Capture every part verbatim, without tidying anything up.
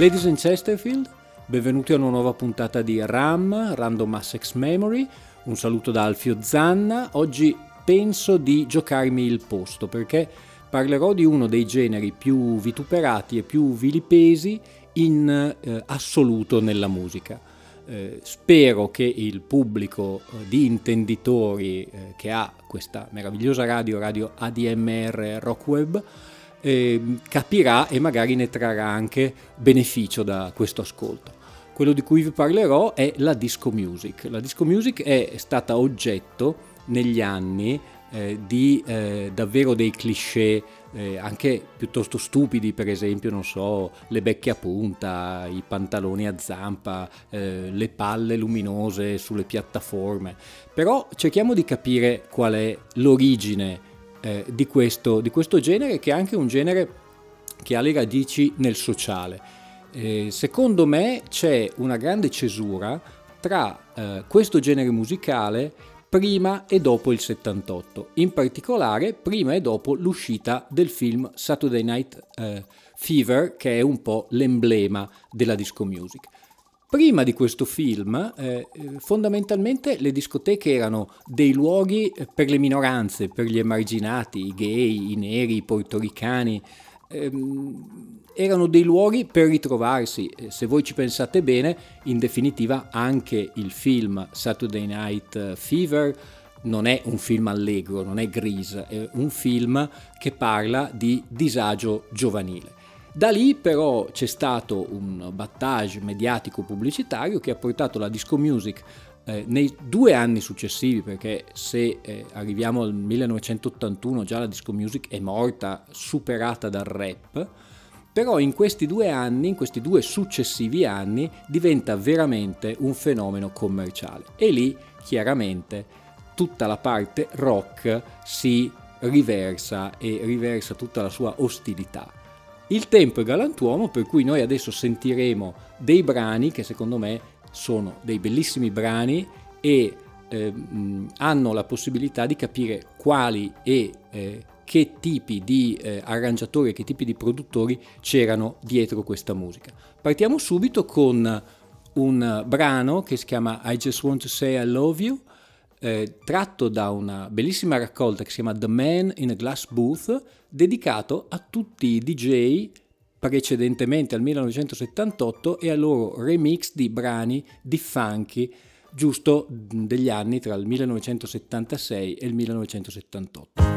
Ladies and Chesterfield, benvenuti a una nuova puntata di RAM, Random Access Memory. Un saluto da Alfio Zanna. Oggi penso di giocarmi il posto perché parlerò di uno dei generi più vituperati e più vilipesi in eh, assoluto nella musica. Eh, spero che il pubblico eh, di intenditori eh, che ha questa meravigliosa radio, Radio A D M R Rockweb, eh, capirà e magari ne trarrà anche beneficio da questo ascolto. Quello di cui vi parlerò è la disco music. La disco music è stata oggetto negli anni eh, di eh, davvero dei cliché eh, anche piuttosto stupidi, per esempio, non so, le becche a punta, i pantaloni a zampa, eh, le palle luminose sulle piattaforme. Però cerchiamo di capire qual è l'origine eh, di questo, di questo genere, che è anche un genere che ha le radici nel sociale. Eh, secondo me c'è una grande cesura tra eh, questo genere musicale prima e dopo il settantotto, in particolare prima e dopo l'uscita del film Saturday Night eh, Fever, che è un po' l'emblema della disco music. Prima di questo film eh, fondamentalmente le discoteche erano dei luoghi per le minoranze, per gli emarginati, i gay, i neri, i portoricani. Erano dei luoghi per ritrovarsi. Se voi ci pensate bene, in definitiva anche il film Saturday Night Fever non è un film allegro, non è gris, è un film che parla di disagio giovanile. Da lì però c'è stato un battage mediatico pubblicitario che ha portato la disco music Eh, nei due anni successivi, perché se eh, arriviamo al millenovecentottantuno già la disco music è morta, superata dal rap, però in questi due anni, in questi due successivi anni, diventa veramente un fenomeno commerciale, e lì chiaramente tutta la parte rock si riversa e riversa tutta la sua ostilità. Il tempo è galantuomo, per cui noi adesso sentiremo dei brani che secondo me sono dei bellissimi brani e eh, hanno la possibilità di capire quali e eh, che tipi di eh, arrangiatori e che tipi di produttori c'erano dietro questa musica. Partiamo subito con un brano che si chiama I Just Want to Say I Love You, eh, tratto da una bellissima raccolta che si chiama The Man in a Glass Booth, dedicato a tutti i D J precedentemente al millenovecentosettantotto e al loro remix di brani di funky giusto degli anni tra il millenovecentosettantasei e il millenovecentosettantotto.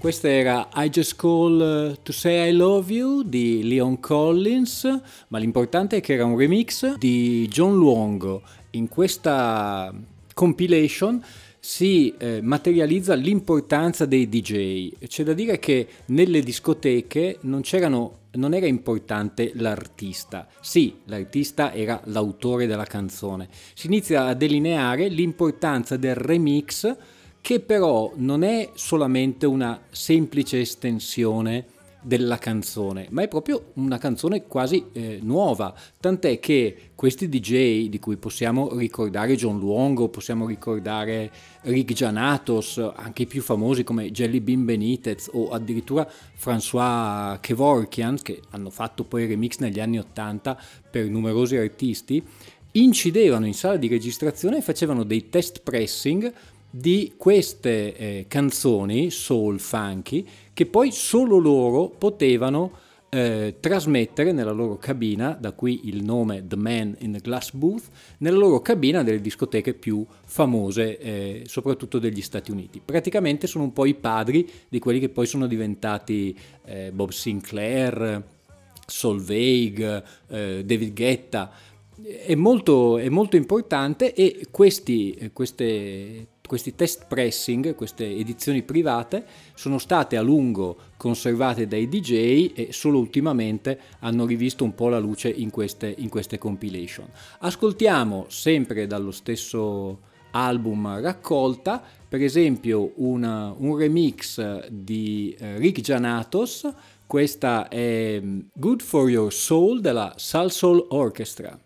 Questa era I Just Call to Say I Love You di Leon Collins, ma l'importante è che era un remix di John Luongo. In questa compilation si eh, materializza l'importanza dei D J. C'è da dire che nelle discoteche non c'erano non era importante l'artista. Sì, l'artista era l'autore della canzone. Si inizia a delineare l'importanza del remix, che però non è solamente una semplice estensione della canzone, ma è proprio una canzone quasi eh, nuova, tant'è che questi D J, di cui possiamo ricordare John Luongo, possiamo ricordare Rick Gianatos, anche i più famosi come Jelly Bean Benitez o addirittura François Kevorkian, che hanno fatto poi remix negli anni ottanta per numerosi artisti, incidevano in sala di registrazione e facevano dei test pressing di queste eh, canzoni soul funky che poi solo loro potevano eh, trasmettere nella loro cabina, da qui il nome The Man in a Glass Booth, nella loro cabina delle discoteche più famose, eh, soprattutto degli Stati Uniti. Praticamente sono un po' i padri di quelli che poi sono diventati eh, Bob Sinclair, Solveig, eh, David Guetta. È molto, è molto importante, e questi, queste Questi test pressing, queste edizioni private, sono state a lungo conservate dai D J e solo ultimamente hanno rivisto un po' la luce in queste, in queste compilation. Ascoltiamo sempre dallo stesso album raccolta, per esempio una, un remix di Rick Gianatos. Questa è Good for Your Soul della Salsoul Orchestra.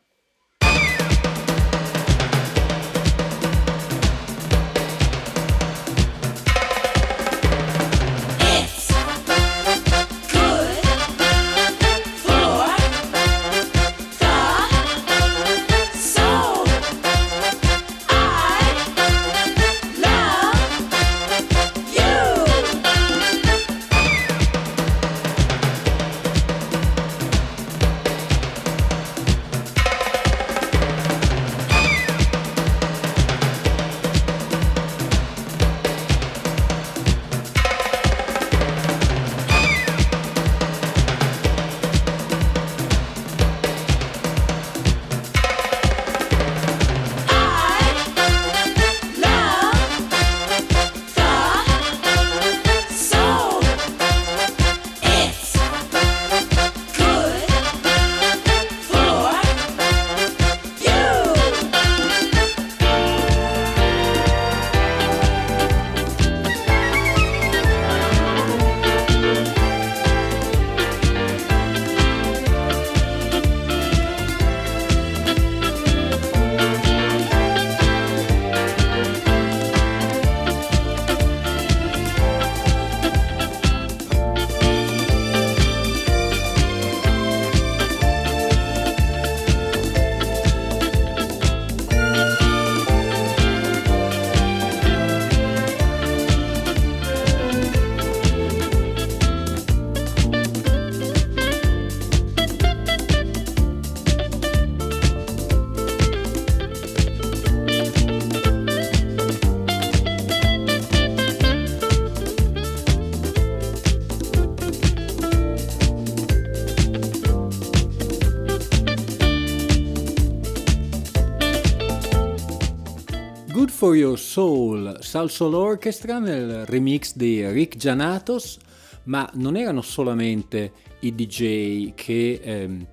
For Your Soul, Salsoul Orchestra nel remix di Rick Gianatos. Ma non erano solamente i D J che ehm,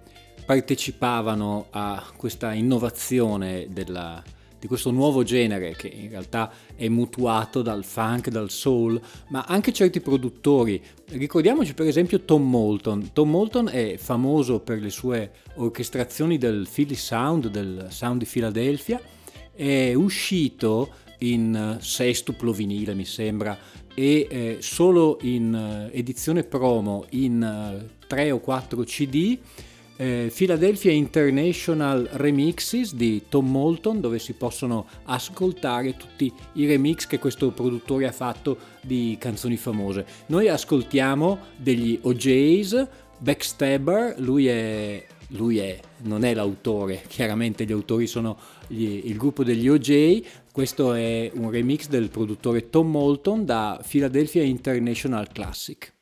partecipavano a questa innovazione della, di questo nuovo genere, che in realtà è mutuato dal funk, dal soul, ma anche certi produttori. Ricordiamoci per esempio Tom Moulton. Tom Moulton è famoso per le sue orchestrazioni del Philly Sound, del Sound di Philadelphia. È uscito in sestuplo vinile, mi sembra, e eh, solo in edizione promo in tre o quattro C D, eh, Philadelphia International Remixes di Tom Moulton, dove si possono ascoltare tutti i remix che questo produttore ha fatto di canzoni famose. Noi ascoltiamo degli O'Jays, Backstabber, lui è... Lui è, non è l'autore, chiaramente gli autori sono gli, il gruppo degli O'Jays. Questo è un remix del produttore Tom Moulton da Philadelphia International Classic.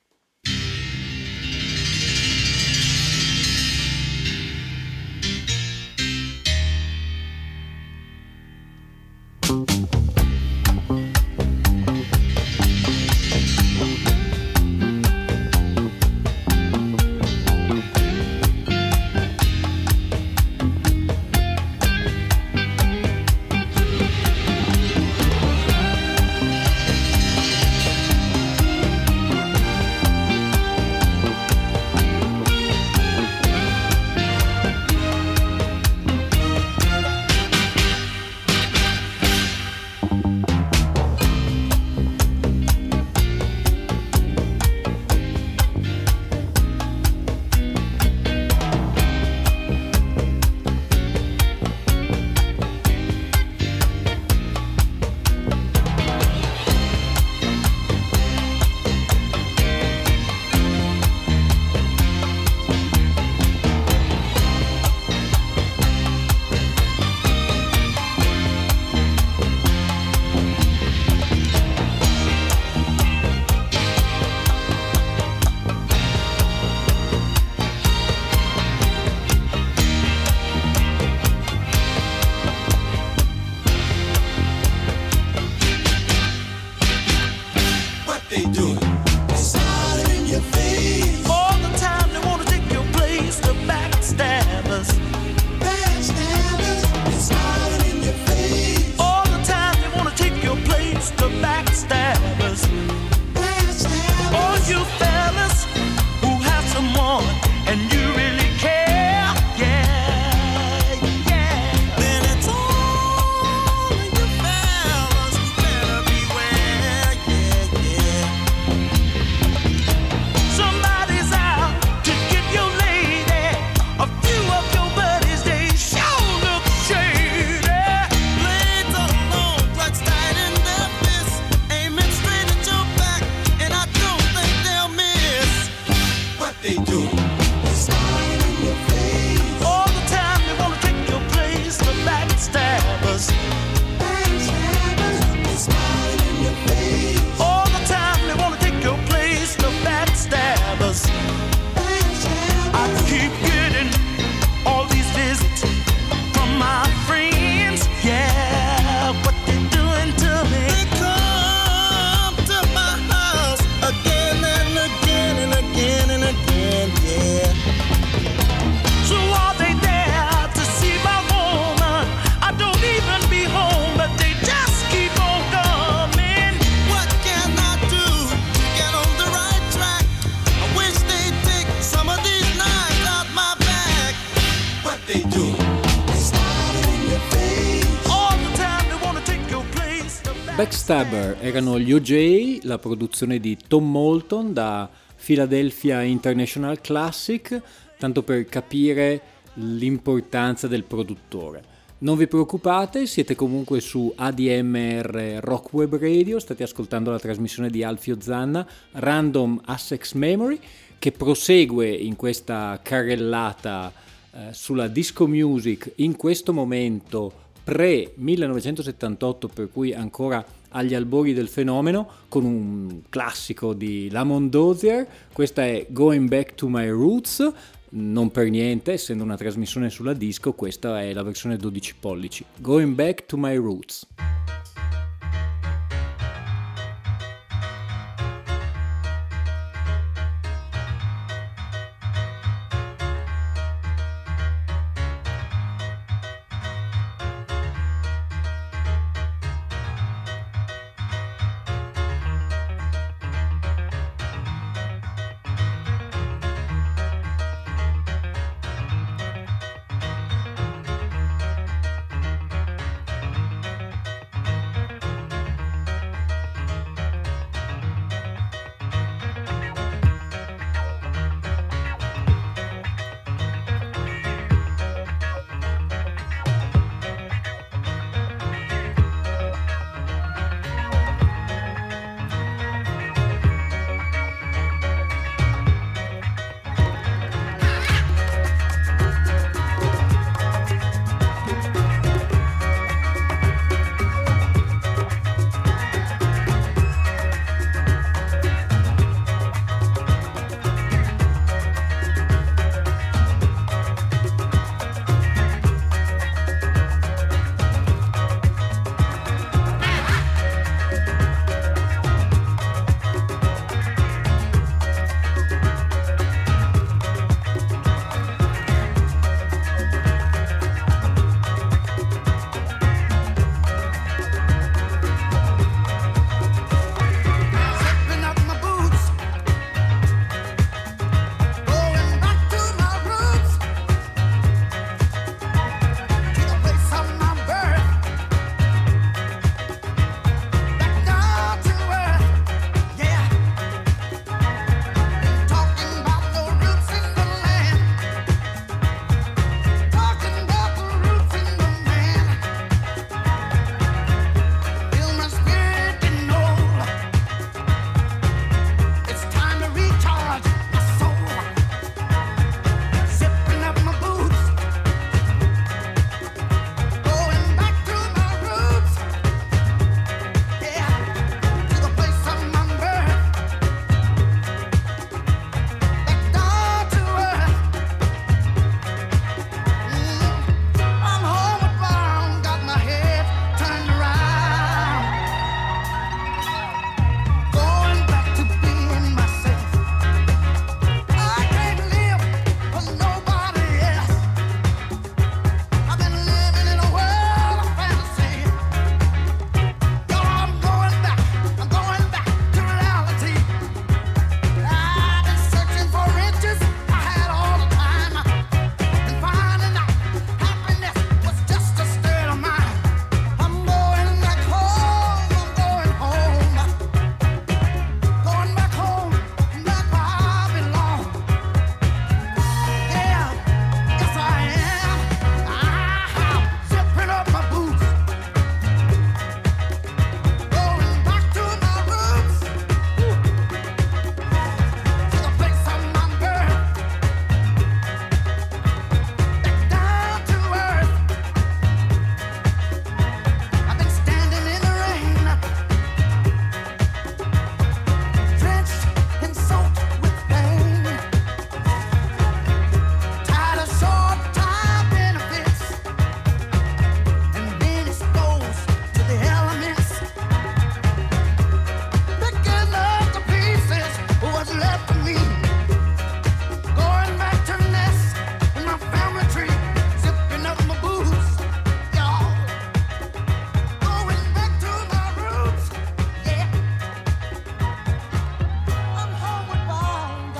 Backstabber erano gli O'Jays, la produzione di Tom Moulton da Philadelphia International Classic, tanto per capire l'importanza del produttore. Non vi preoccupate, siete comunque su A D M R Rockweb Radio, state ascoltando la trasmissione di Alfio Zanna, Random Access Memory, che prosegue in questa carrellata eh, sulla disco music in questo momento pre millenovecentosettantotto, per cui ancora agli albori del fenomeno, con un classico di Lamond Dozier. Questa è Going Back to My Roots, non per niente, essendo una trasmissione sulla disco, questa è la versione dodici pollici. Going Back to My Roots.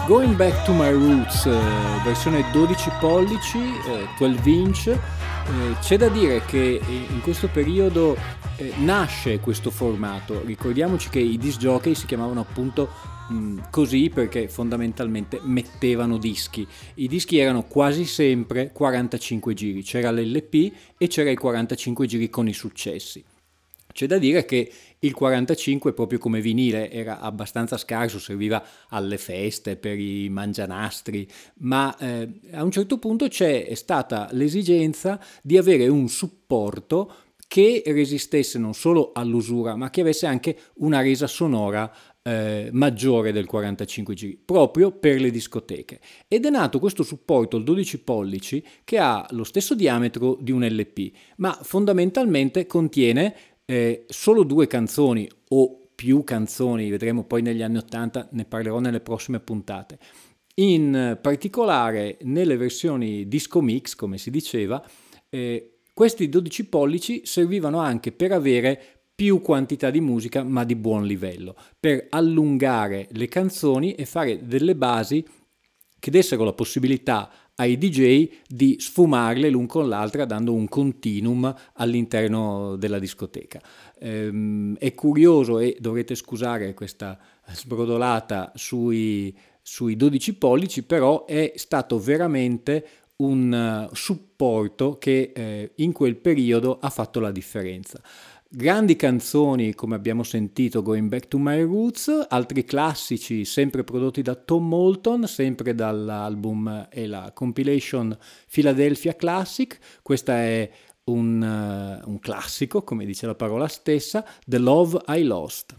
Going Back to My Roots, versione dodici pollici, dodici inch, c'è da dire che in questo periodo eh, nasce questo formato. Ricordiamoci che i disc jockey si chiamavano appunto mh, così perché fondamentalmente mettevano dischi. I dischi erano quasi sempre quarantacinque giri, c'era l'L P e c'era i quarantacinque giri con i successi. C'è da dire che il quarantacinque, proprio come vinile, era abbastanza scarso, serviva alle feste, per i mangianastri, ma eh, a un certo punto c'è stata l'esigenza di avere un supporto che resistesse non solo all'usura, ma che avesse anche una resa sonora eh, maggiore del quarantacinque giri, proprio per le discoteche. Ed è nato questo supporto, il dodici pollici, che ha lo stesso diametro di un L P, ma fondamentalmente contiene Eh, solo due canzoni o più canzoni, vedremo poi negli anni ottanta, ne parlerò nelle prossime puntate. In particolare nelle versioni disco mix, come si diceva, eh, questi dodici pollici servivano anche per avere più quantità di musica ma di buon livello, per allungare le canzoni e fare delle basi che dessero la possibilità ai D J di sfumarle l'un con l'altra, dando un continuum all'interno della discoteca. Ehm, è curioso, e dovrete scusare questa sbrodolata sui, sui dodici pollici, però è stato veramente un supporto che eh, in quel periodo ha fatto la differenza. Grandi canzoni come abbiamo sentito, Going Back to My Roots, altri classici sempre prodotti da Tom Moulton, sempre dall'album e la compilation Philadelphia Classic. Questa è un, uh, un classico, come dice la parola stessa, The Love I Lost.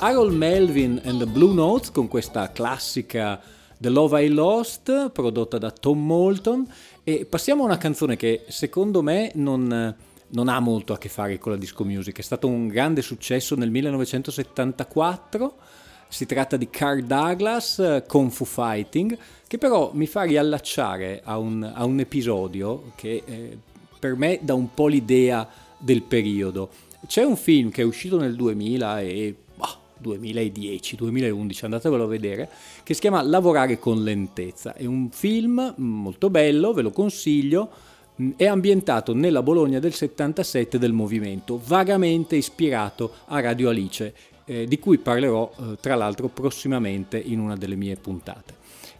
Harold Melvin and the Blue Notes con questa classica The Love I Lost prodotta da Tom Moulton. E passiamo a una canzone che secondo me non, non ha molto a che fare con la disco music. È stato un grande successo nel millenovecentosettantaquattro. Si tratta di Carl Douglas con Foo Fighting, che però mi fa riallacciare a un, a un episodio che eh, per me dà un po' l'idea del periodo. C'è un film che è uscito nel duemila e oh, duemiladieci, duemilaundici, andatevelo a vedere, che si chiama Lavorare con lentezza. È un film molto bello, ve lo consiglio, è ambientato nella Bologna del settantasette del movimento, vagamente ispirato a Radio Alice, eh, di cui parlerò eh, tra l'altro prossimamente in una delle mie puntate.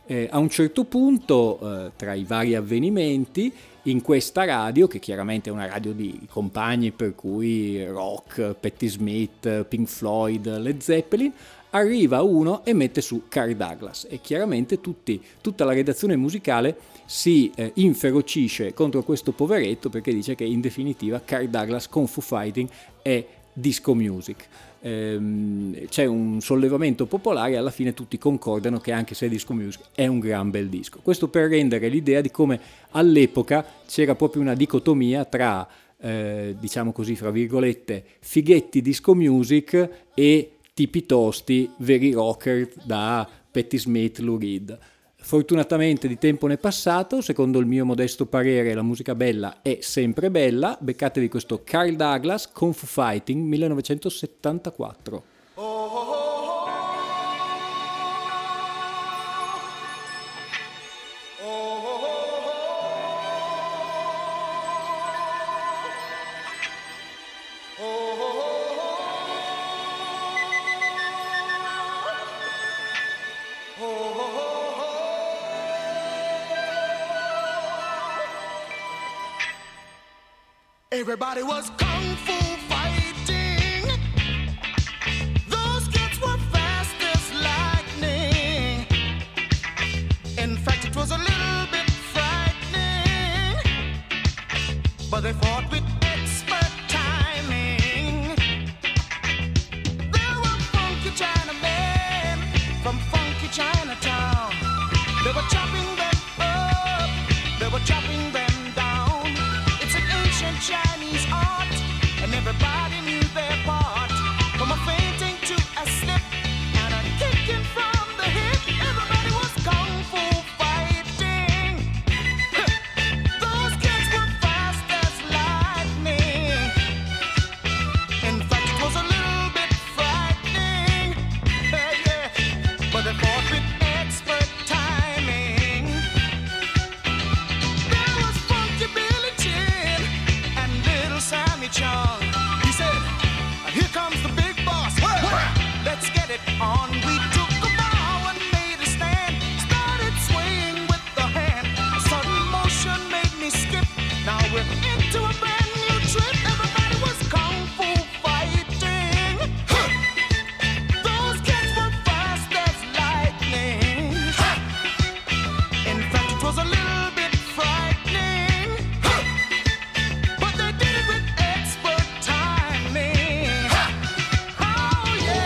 Eh, a un certo punto, eh, tra i vari avvenimenti, in questa radio, che chiaramente è una radio di compagni per cui rock, Patti Smith, Pink Floyd, Led Zeppelin, arriva uno e mette su Carl Douglas e chiaramente tutti, tutta la redazione musicale si eh, inferocisce contro questo poveretto, perché dice che in definitiva Carl Douglas con Foo Fighting è disco music. Ehm, c'è un sollevamento popolare e alla fine tutti concordano che, anche se è disco music, è un gran bel disco. Questo per rendere l'idea di come all'epoca c'era proprio una dicotomia tra eh, diciamo così fra virgolette fighetti disco music e tipi tosti veri rocker da Patti Smith, Lou Reed. Fortunatamente di tempo ne è passato, secondo il mio modesto parere la musica bella è sempre bella. Beccatevi questo Carl Douglas con Foo Fighting millenovecentosettantaquattro. Oh, oh, everybody was kung fu fighting. Those kids were fast as lightning. In fact, it was a little bit frightening, but they fought with expert timing. There were funky Chinamen from funky Chinatown. They were chopping them up, they were chopping them. Chinese art, and everybody knew their part. From a fainting to a slip, and a kicking from the hip, everybody was kung fu fighting. Those kids were fast as lightning. In fact, it was a little bit frightening, yeah, yeah. But they fought with expert timing. There was funky Billy Chin and little Sammy Chung. He said, here comes the big boss. Hey, hey. Let's get it on. We took a bow and made a stand. Started swaying with the hand. A sudden motion made me skip. Now we're into a brand new trip. Everybody was kung fu fighting. Huh. Those kids were fast as lightning. Huh. In fact, it was a little bit frightening. Huh. But they did it with expert timing. Oh yeah.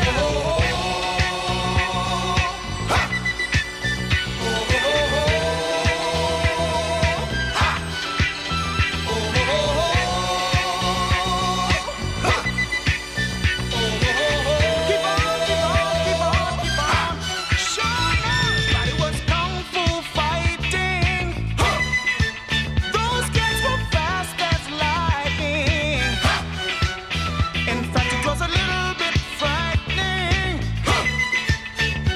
Keep on, keep on, keep on, keep on. Sure now, everybody was kung fu fighting. Those kids were fast as lightning. In fact, it was a little bit frightening.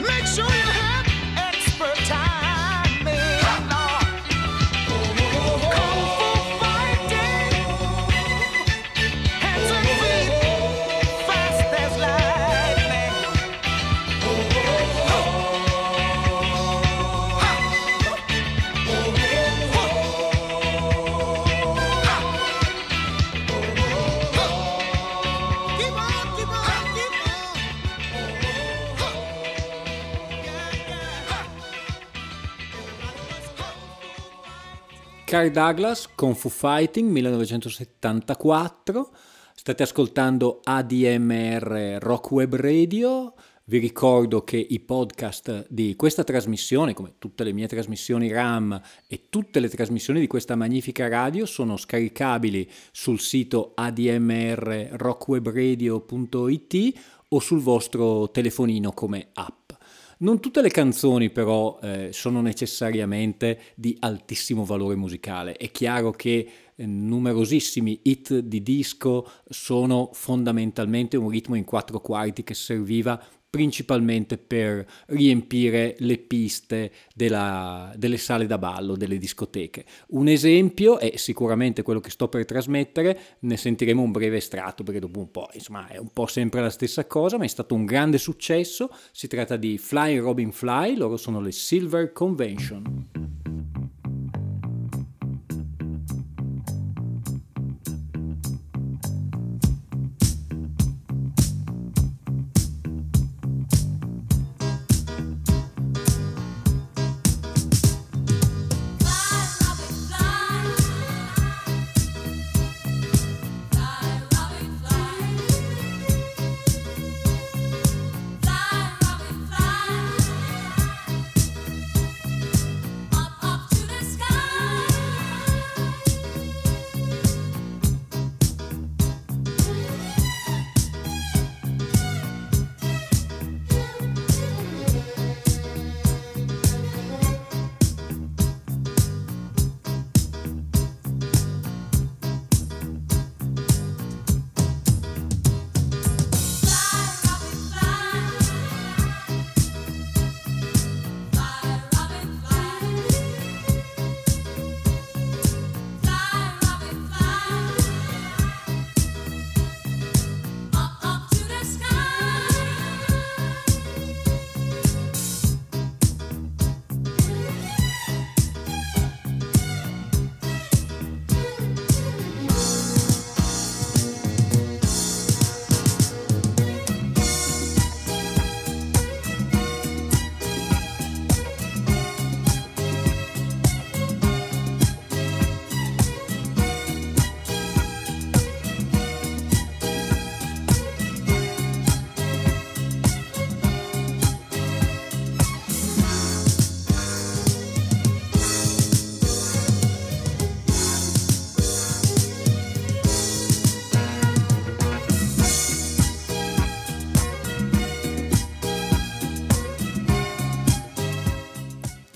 Make sure you have expert timing. Kung fu fighting, hands and feet fast as lightning. Keep on, keep on, keep on. Yeah, yeah. Carl Douglas con Foo Fighting millenovecentosettantaquattro. State ascoltando A D M R Rockweb Radio. Vi ricordo che i podcast di questa trasmissione, come tutte le mie trasmissioni RAM e tutte le trasmissioni di questa magnifica radio, sono scaricabili sul sito a d m r rockweb radio punto i t o sul vostro telefonino come app. Non tutte le canzoni però eh, sono necessariamente di altissimo valore musicale. È chiaro che numerosissimi hit di disco sono fondamentalmente un ritmo in quattro quarti che serviva principalmente per riempire le piste della, delle sale da ballo, delle discoteche. Un esempio è sicuramente quello che sto per trasmettere, ne sentiremo un breve estratto perché dopo un po', insomma, è un po' sempre la stessa cosa, ma è stato un grande successo. Si tratta di Fly Robin Fly, loro sono le Silver Convention.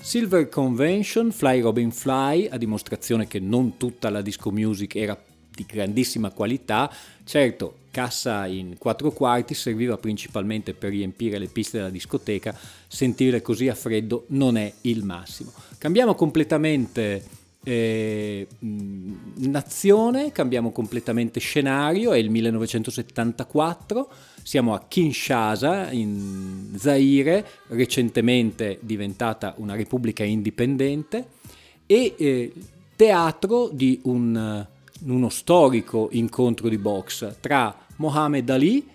Silver Convention, Fly Robin Fly, a dimostrazione che non tutta la disco music era di grandissima qualità. Certo, cassa in quattro quarti, serviva principalmente per riempire le piste della discoteca, sentirle così a freddo non è il massimo. Cambiamo completamente eh, nazione, cambiamo completamente scenario, è il millenovecentosettantaquattro. Siamo a Kinshasa, in Zaire, recentemente diventata una repubblica indipendente, e eh, teatro di un, uno storico incontro di box tra Mohammed Ali,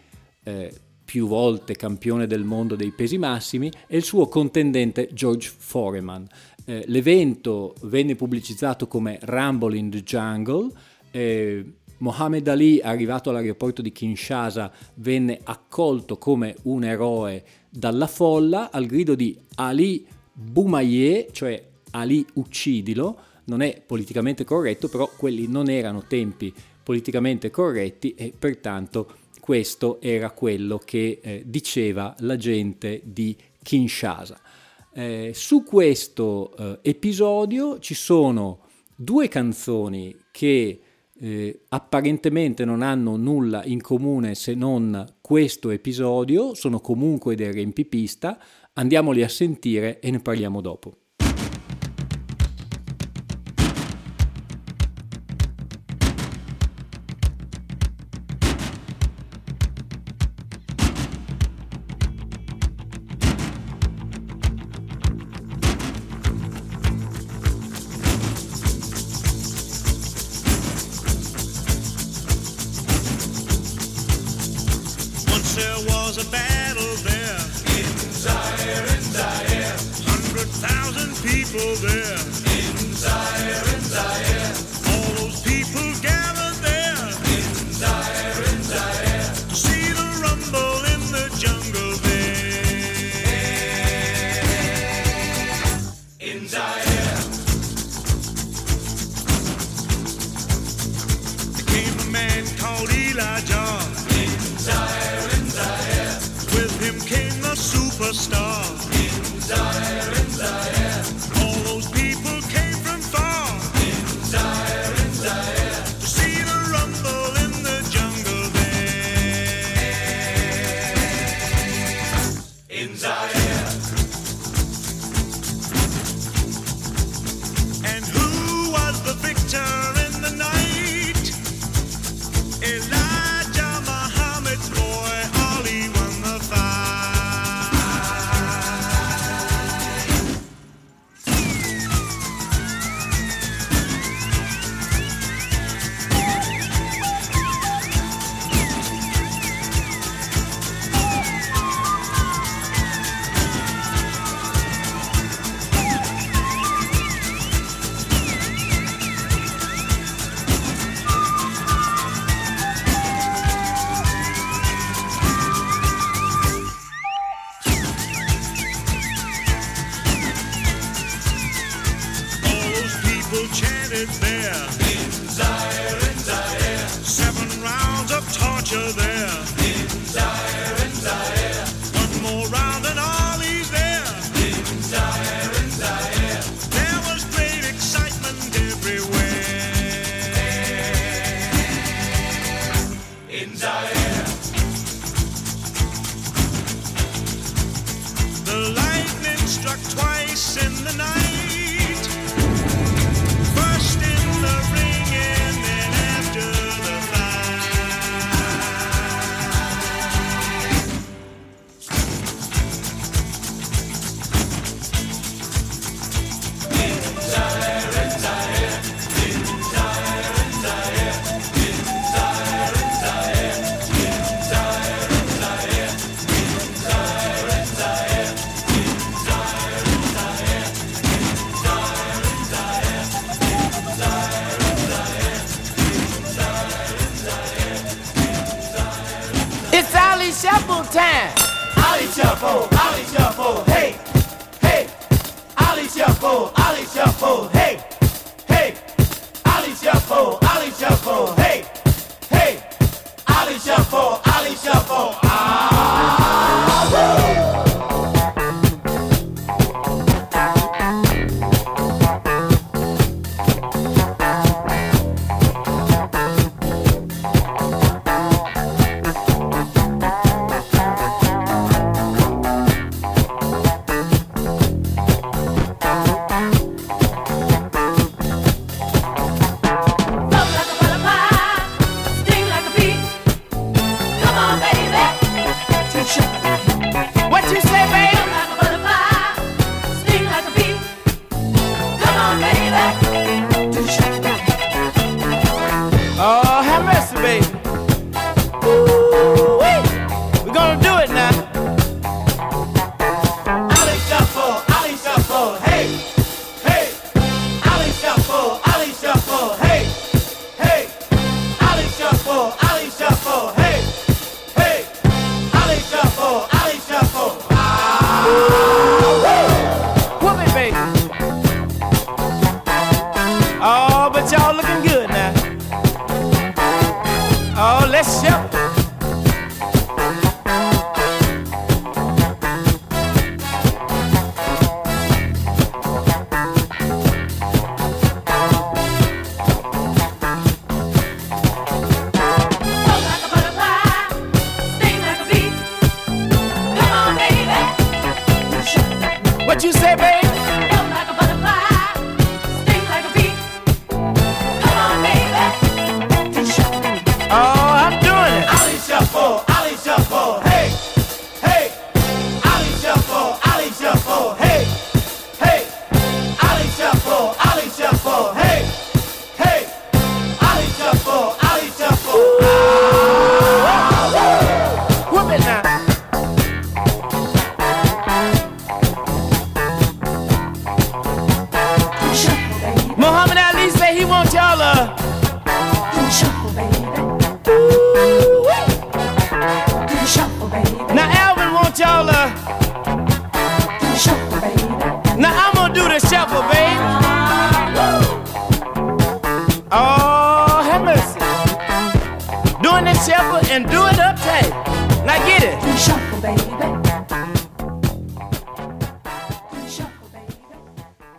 eh, più volte campione del mondo dei pesi massimi, e il suo contendente George Foreman. Eh, l'evento venne pubblicizzato come Rumble in the Jungle. eh, Mohammed Ali, arrivato all'aeroporto di Kinshasa, venne accolto come un eroe dalla folla al grido di "Ali Boumaye", cioè "Ali uccidilo". Non è politicamente corretto, però quelli non erano tempi politicamente corretti e pertanto questo era quello che eh, diceva la gente di Kinshasa. Eh, su questo eh, episodio ci sono due canzoni che Eh, apparentemente non hanno nulla in comune se non questo episodio, sono comunque dei riempipista. Andiamoli a sentire e ne parliamo dopo. All those people gathered there in Zaire.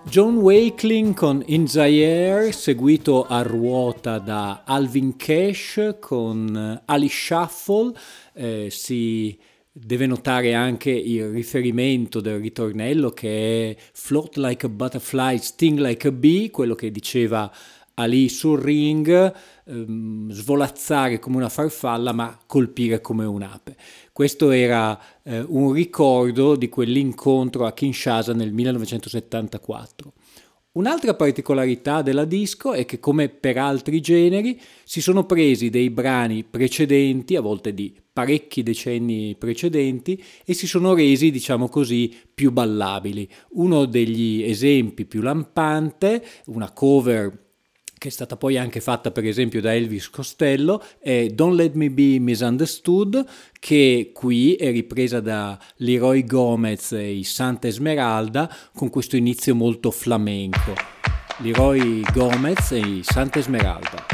John Wakeling con In Zaire, seguito a ruota da Alvin Cash con Ali Shuffle. Eh, si deve notare anche il riferimento del ritornello che è Float like a butterfly, sting like a bee, quello che diceva Ali sul ring, ehm, svolazzare come una farfalla ma colpire come un'ape. Questo era eh, un ricordo di quell'incontro a Kinshasa nel millenovecentosettantaquattro. Un'altra particolarità della disco è che, come per altri generi, si sono presi dei brani precedenti, a volte di parecchi decenni precedenti, e si sono resi, diciamo così, più ballabili. Uno degli esempi più lampante, una cover che è stata poi anche fatta per esempio da Elvis Costello, è Don't Let Me Be Misunderstood, che qui è ripresa da Leroy Gomez e i Santa Esmeralda con questo inizio molto flamenco. Leroy Gomez e i Santa Esmeralda.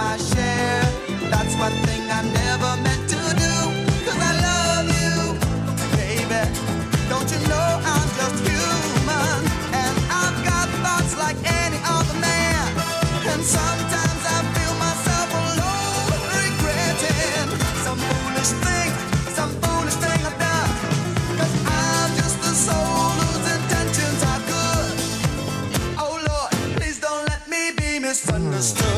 my share. That's one thing I never meant to do, 'cause I love you, baby. Don't you know I'm just human, and I've got thoughts like any other man, and sometimes I feel myself alone regretting some foolish thing, some foolish thing I've done, 'cause I'm just a soul whose intentions are good. Oh Lord, please don't let me be misunderstood.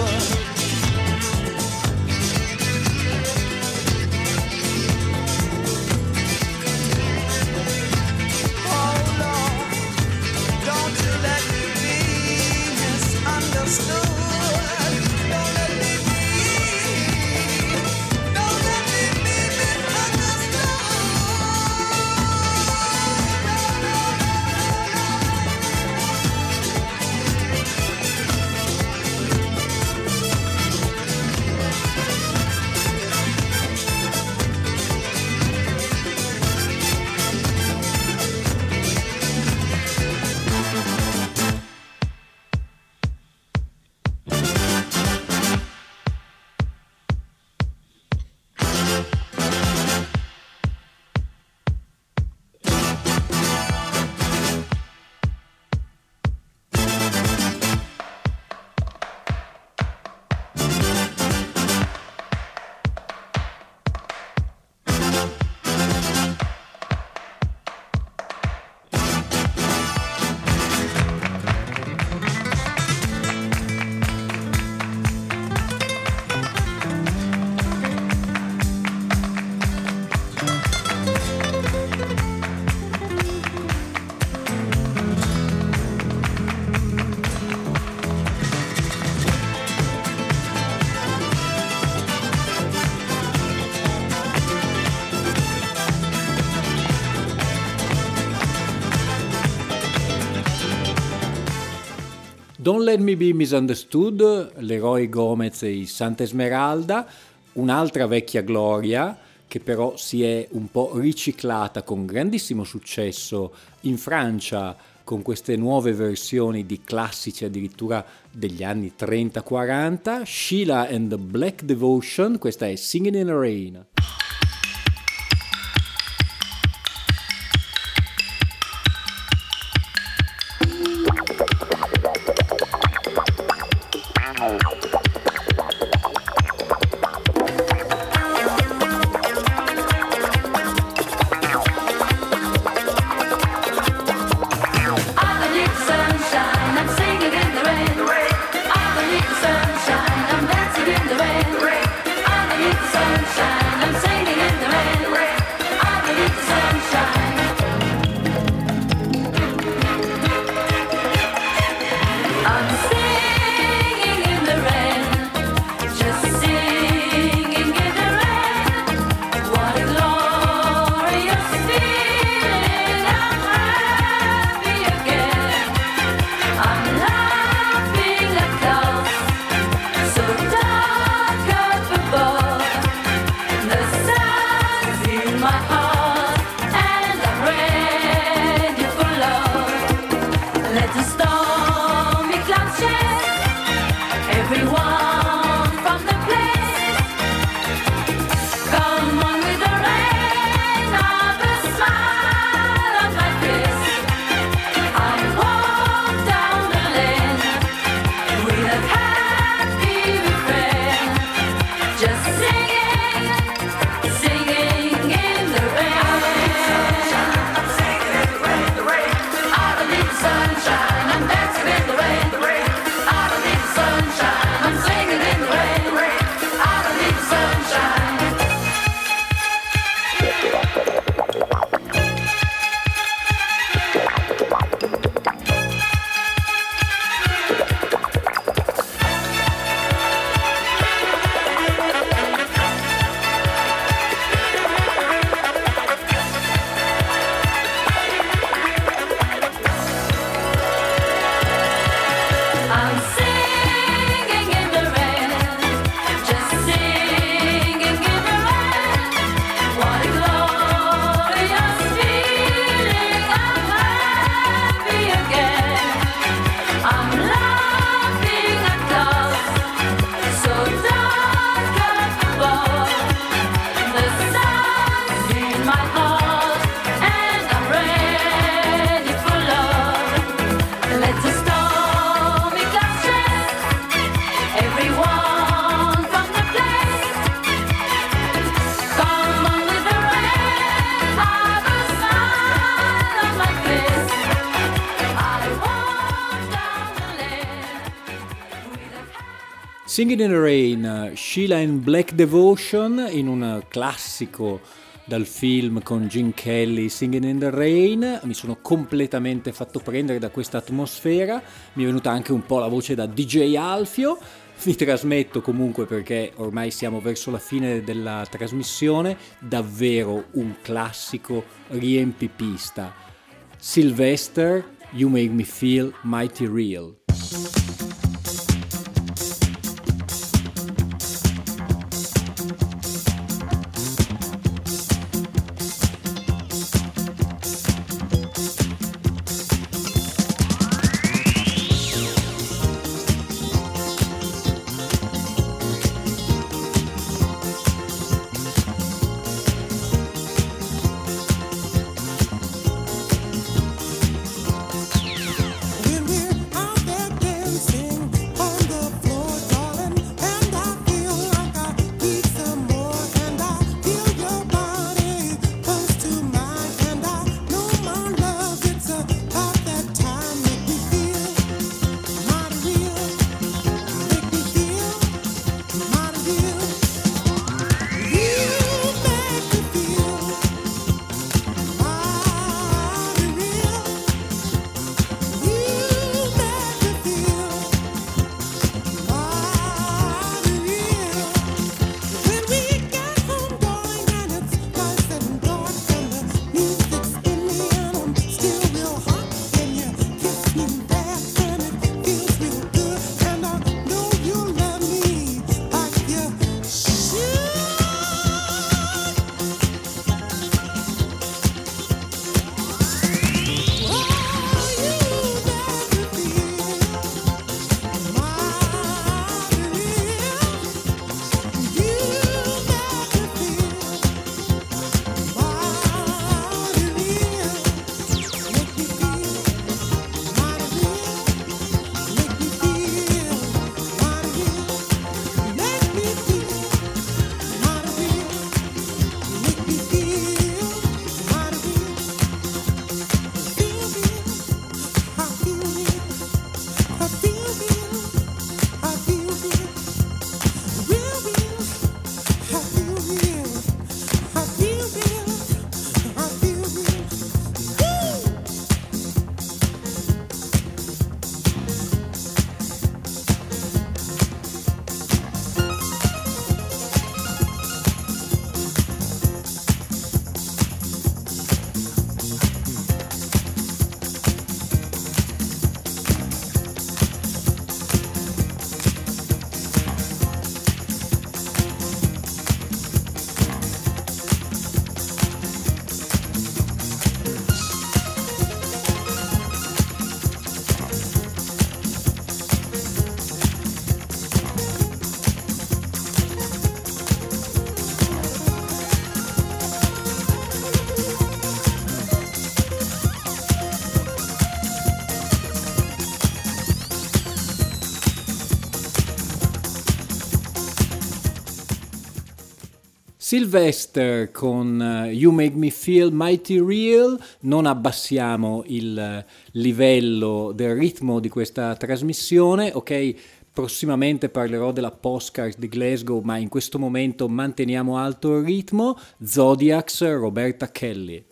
Don't let me be, don't let me be misunderstood. Don't Let Me Be Misunderstood, Leroy Gomez e i Santa Esmeralda, un'altra vecchia gloria che però si è un po' riciclata con grandissimo successo in Francia con queste nuove versioni di classici addirittura degli anni trenta quaranta, Sheila and the Black Devotion, questa è Singing in the Rain. Sunshine. Singing in the Rain, Sheila and Black Devotion, in un classico dal film con Gene Kelly, Singing in the Rain. Mi sono completamente fatto prendere da questa atmosfera, mi è venuta anche un po' la voce da D J Alfio. Vi trasmetto comunque, perché ormai siamo verso la fine della trasmissione, davvero un classico riempipista. Sylvester, You Make Me Feel Mighty Real. Sylvester con You Make Me Feel Mighty Real. Non abbassiamo il livello del ritmo di questa trasmissione, ok? Prossimamente parlerò della Postcard di Glasgow, ma in questo momento manteniamo alto il ritmo. Zodiacs, Roberta Kelly.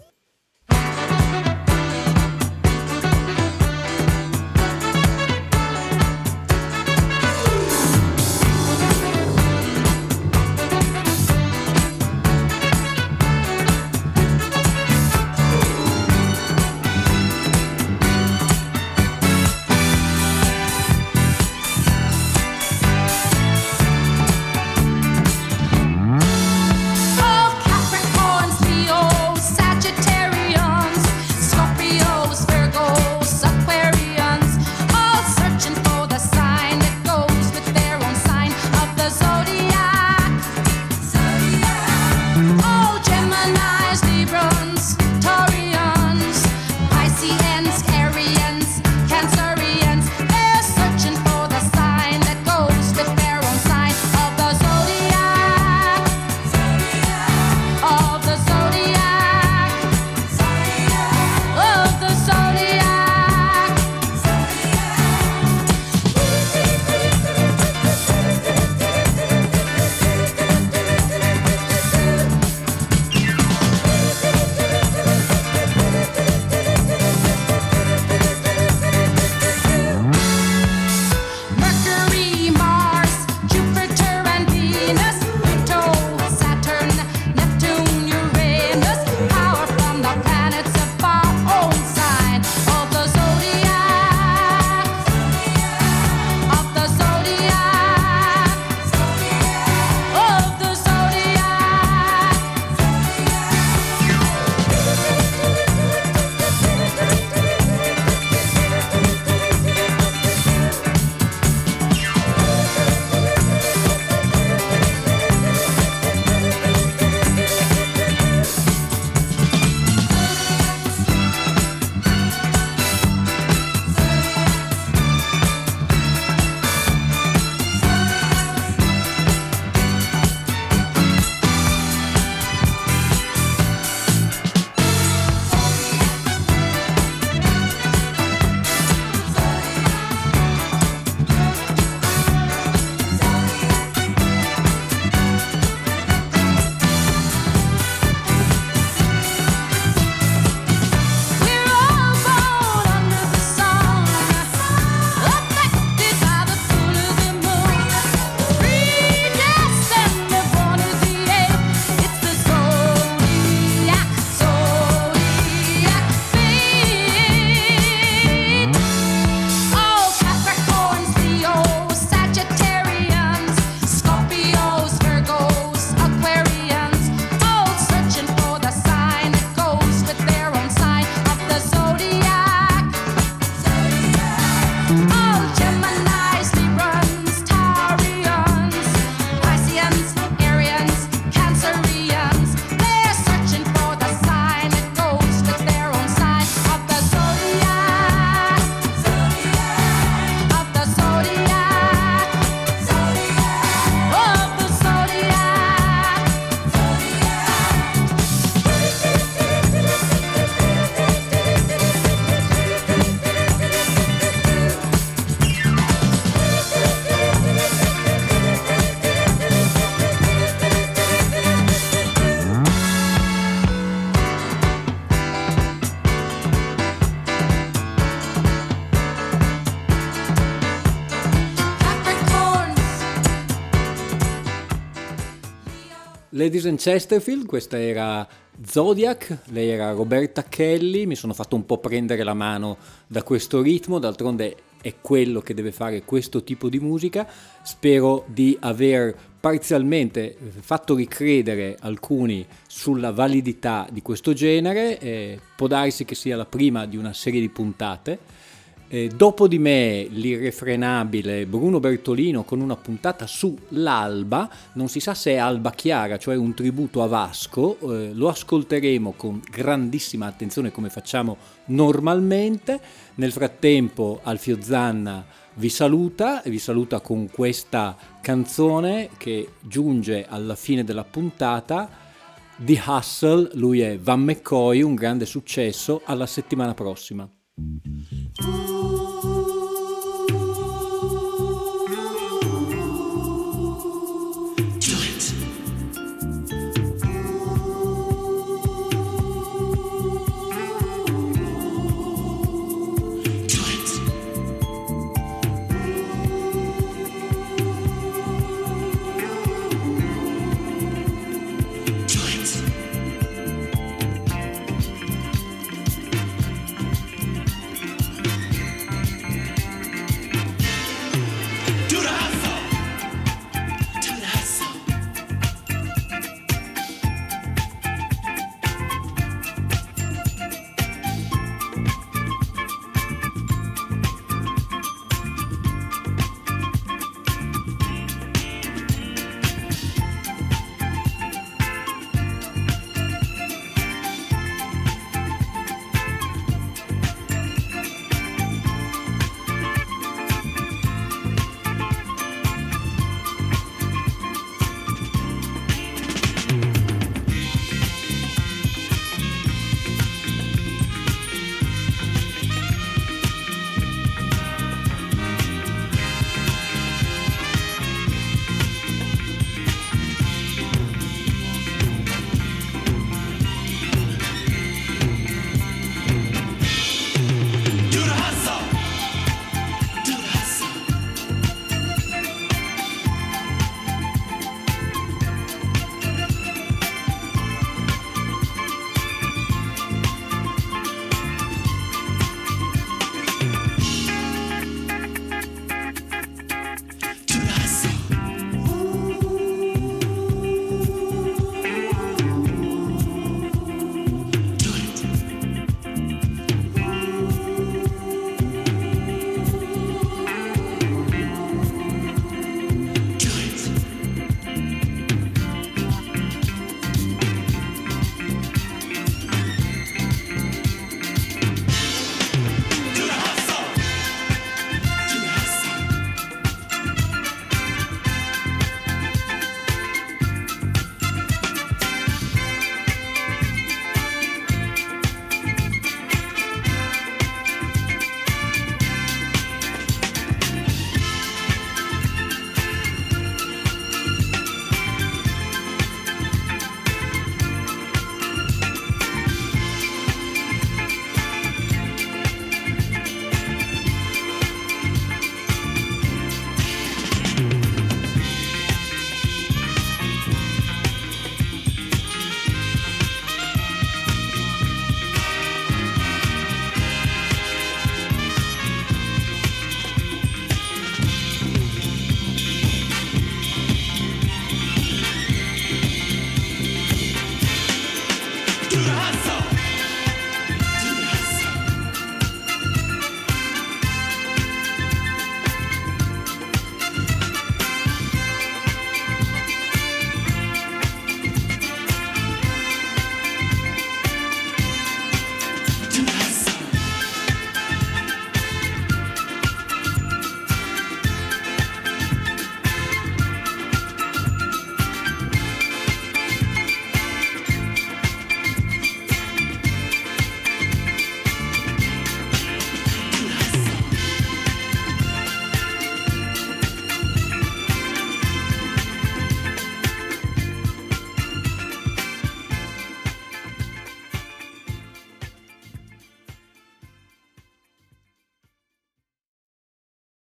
Such a Ladies and Chesterfield, questa era Zodiac, lei era Roberta Kelly. Mi sono fatto un po' prendere la mano da questo ritmo, d'altronde è quello che deve fare questo tipo di musica. Spero di aver parzialmente fatto ricredere alcuni sulla validità di questo genere, eh, può darsi che sia la prima di una serie di puntate. Eh, dopo di me l'irrefrenabile Bruno Bertolino con una puntata sull'alba, non si sa se è alba chiara, cioè un tributo a Vasco, eh, lo ascolteremo con grandissima attenzione come facciamo normalmente. Nel frattempo Alfio Zanna vi saluta e vi saluta con questa canzone che giunge alla fine della puntata, The Hustle, lui è Van McCoy, un grande successo, alla settimana prossima.